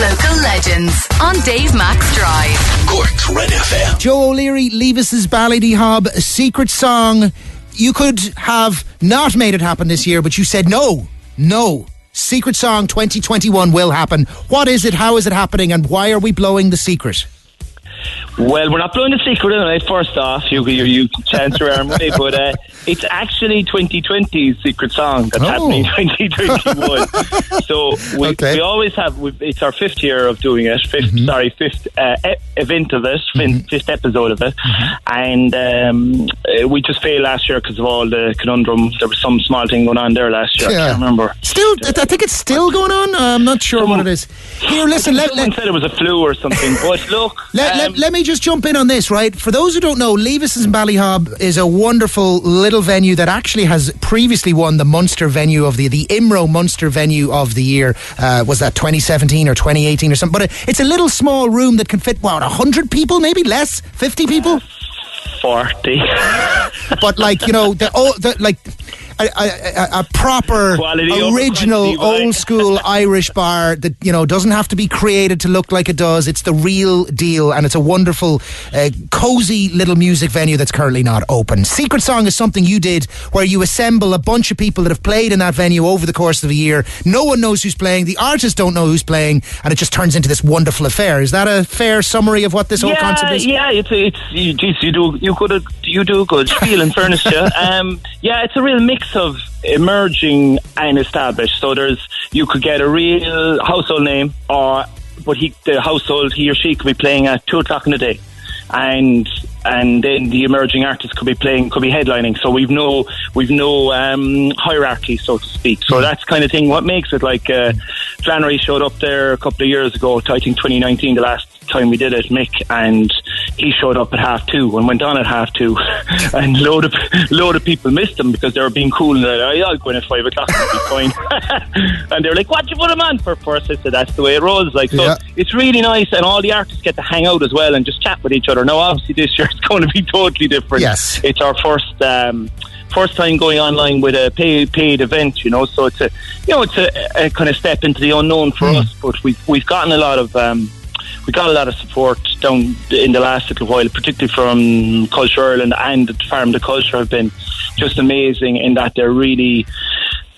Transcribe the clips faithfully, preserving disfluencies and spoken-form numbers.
Local legends on Dave Max Drive. Cork's Red F M. Joe O'Leary, Levis' Ballydehob, Secret Song. You could have not made it happen this year, but you said no, no. Secret Song twenty twenty-one will happen. What is it? How is it happening? And why are we blowing the secret? Well, we're not blowing the secret tonight. First off, you you, you chance for our money, but uh, it's actually twenty twenty's secret song that's oh. happening in twenty twenty-one. So we okay. we always have. We, it's our fifth year of doing it. Fifth, mm-hmm. sorry, fifth uh, event of it, mm-hmm. fifth episode of it, mm-hmm. and um, we just failed last year because of all the conundrum. There was some small thing going on there last year. Yeah. I can't remember. Still, I think it's still going on. I'm not sure someone, what it is. Here, listen. Let, someone let, said it was a flu or something, but look. Let, um, let, let me. Just jump in on this, right? For those who don't know, Levis' Ballydehob is a wonderful little venue that actually has previously won the Munster venue of the the Imro Munster venue of the year. Uh, was that twenty seventeen or twenty eighteen or something? But it's a little small room that can fit what, one hundred people, maybe less, fifty people, forty. But like you know, the, oh, the like. A, a, a proper, quality original, old school Irish bar that, you know, doesn't have to be created to look like it does. It's the real deal, and it's a wonderful, uh, cozy little music venue that's currently not open. Secret Song is something you did where you assemble a bunch of people that have played in that venue over the course of a year. No one knows who's playing. The artists don't know who's playing, and it just turns into this wonderful affair. Is that a fair summary of what this yeah, whole concept is? Yeah, it's it's you, geez, you do you good you do good feel and furnish you. Um, yeah, it's a real mix of emerging and established. So there's, you could get a real household name, or but he, the household, he or she could be playing at two o'clock in the day, and and then the emerging artist could be playing, could be headlining. So we've no we've no um, hierarchy, so to speak. So that's kind of thing. What makes it like? Uh, Flannery showed up there a couple of years ago. I think twenty nineteen, the last time we did it, Mick, and he showed up at half two and went on at half two, and load of load of people missed him because they were being cool and they're like, I'll go in at five o'clock and be fine. And they're like, "What you put him on for?" First, I said, "That's the way it rolls." Like, so yeah. It's really nice, and all the artists get to hang out as well and just chat with each other. Now, obviously, this year it's going to be totally different. Yes, it's our first. Um, First time going online with a pay, paid event, you know, so it's a, you know, it's a, a kind of step into the unknown for mm. us. But we've we've gotten a lot of um, we got a lot of support down in the last little while, particularly from Culture Ireland and the Farm to Culture have been just amazing in that they're really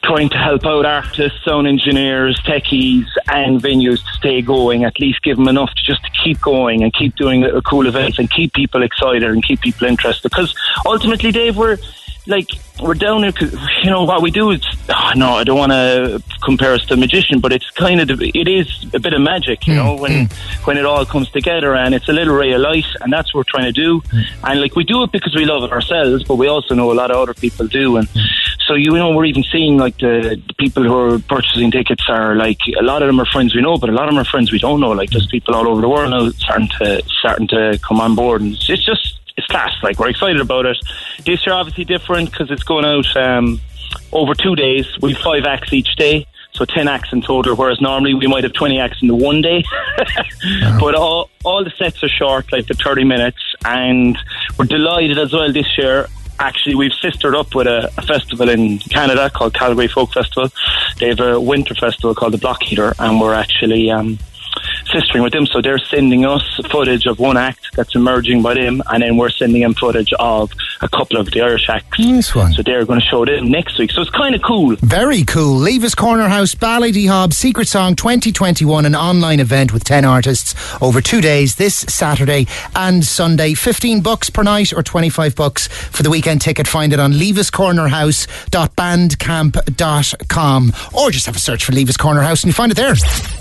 trying to help out artists, sound engineers, techies, and venues to stay going. At least give them enough to just to keep going and keep doing little cool events and keep people excited and keep people interested. Because ultimately, Dave, we're like we're down here, you know what we do is oh, no I don't want to compare us to a magician, but it's kind of it is a bit of magic, you mm, know when mm. when it all comes together, and it's a little ray of light, and that's what we're trying to do. mm. And like we do it because we love it ourselves, but we also know a lot of other people do, and mm. so you know we're even seeing like the, the people who are purchasing tickets are like a lot of them are friends we know, but a lot of them are friends we don't know. Like there's people all over the world now starting to starting to come on board, and it's just it's class. Like we're excited about it. This year obviously different because it's going out um, over two days. We've five acts each day, so ten acts in total, whereas normally we might have twenty acts in the one day. Wow. But all, all the sets are short, like the thirty minutes, and we're delighted as well this year. Actually, we've sistered up with a, a festival in Canada called Calgary Folk Festival. They have a winter festival called the Block Heater, and we're actually um sistering with them, so they're sending us footage of one act that's emerging by them, and then we're sending them footage of a couple of the Irish acts. Nice one. So they're going to show them next week, so it's kind of cool. Very cool. Levis' Corner House, Ballydehob, Secret Song twenty twenty-one, an online event with ten artists over two days, this Saturday and Sunday. fifteen bucks per night or twenty-five bucks for the weekend ticket. Find it on levis corner house dot bandcamp dot com, or just have a search for Levis' Corner House and you find it there.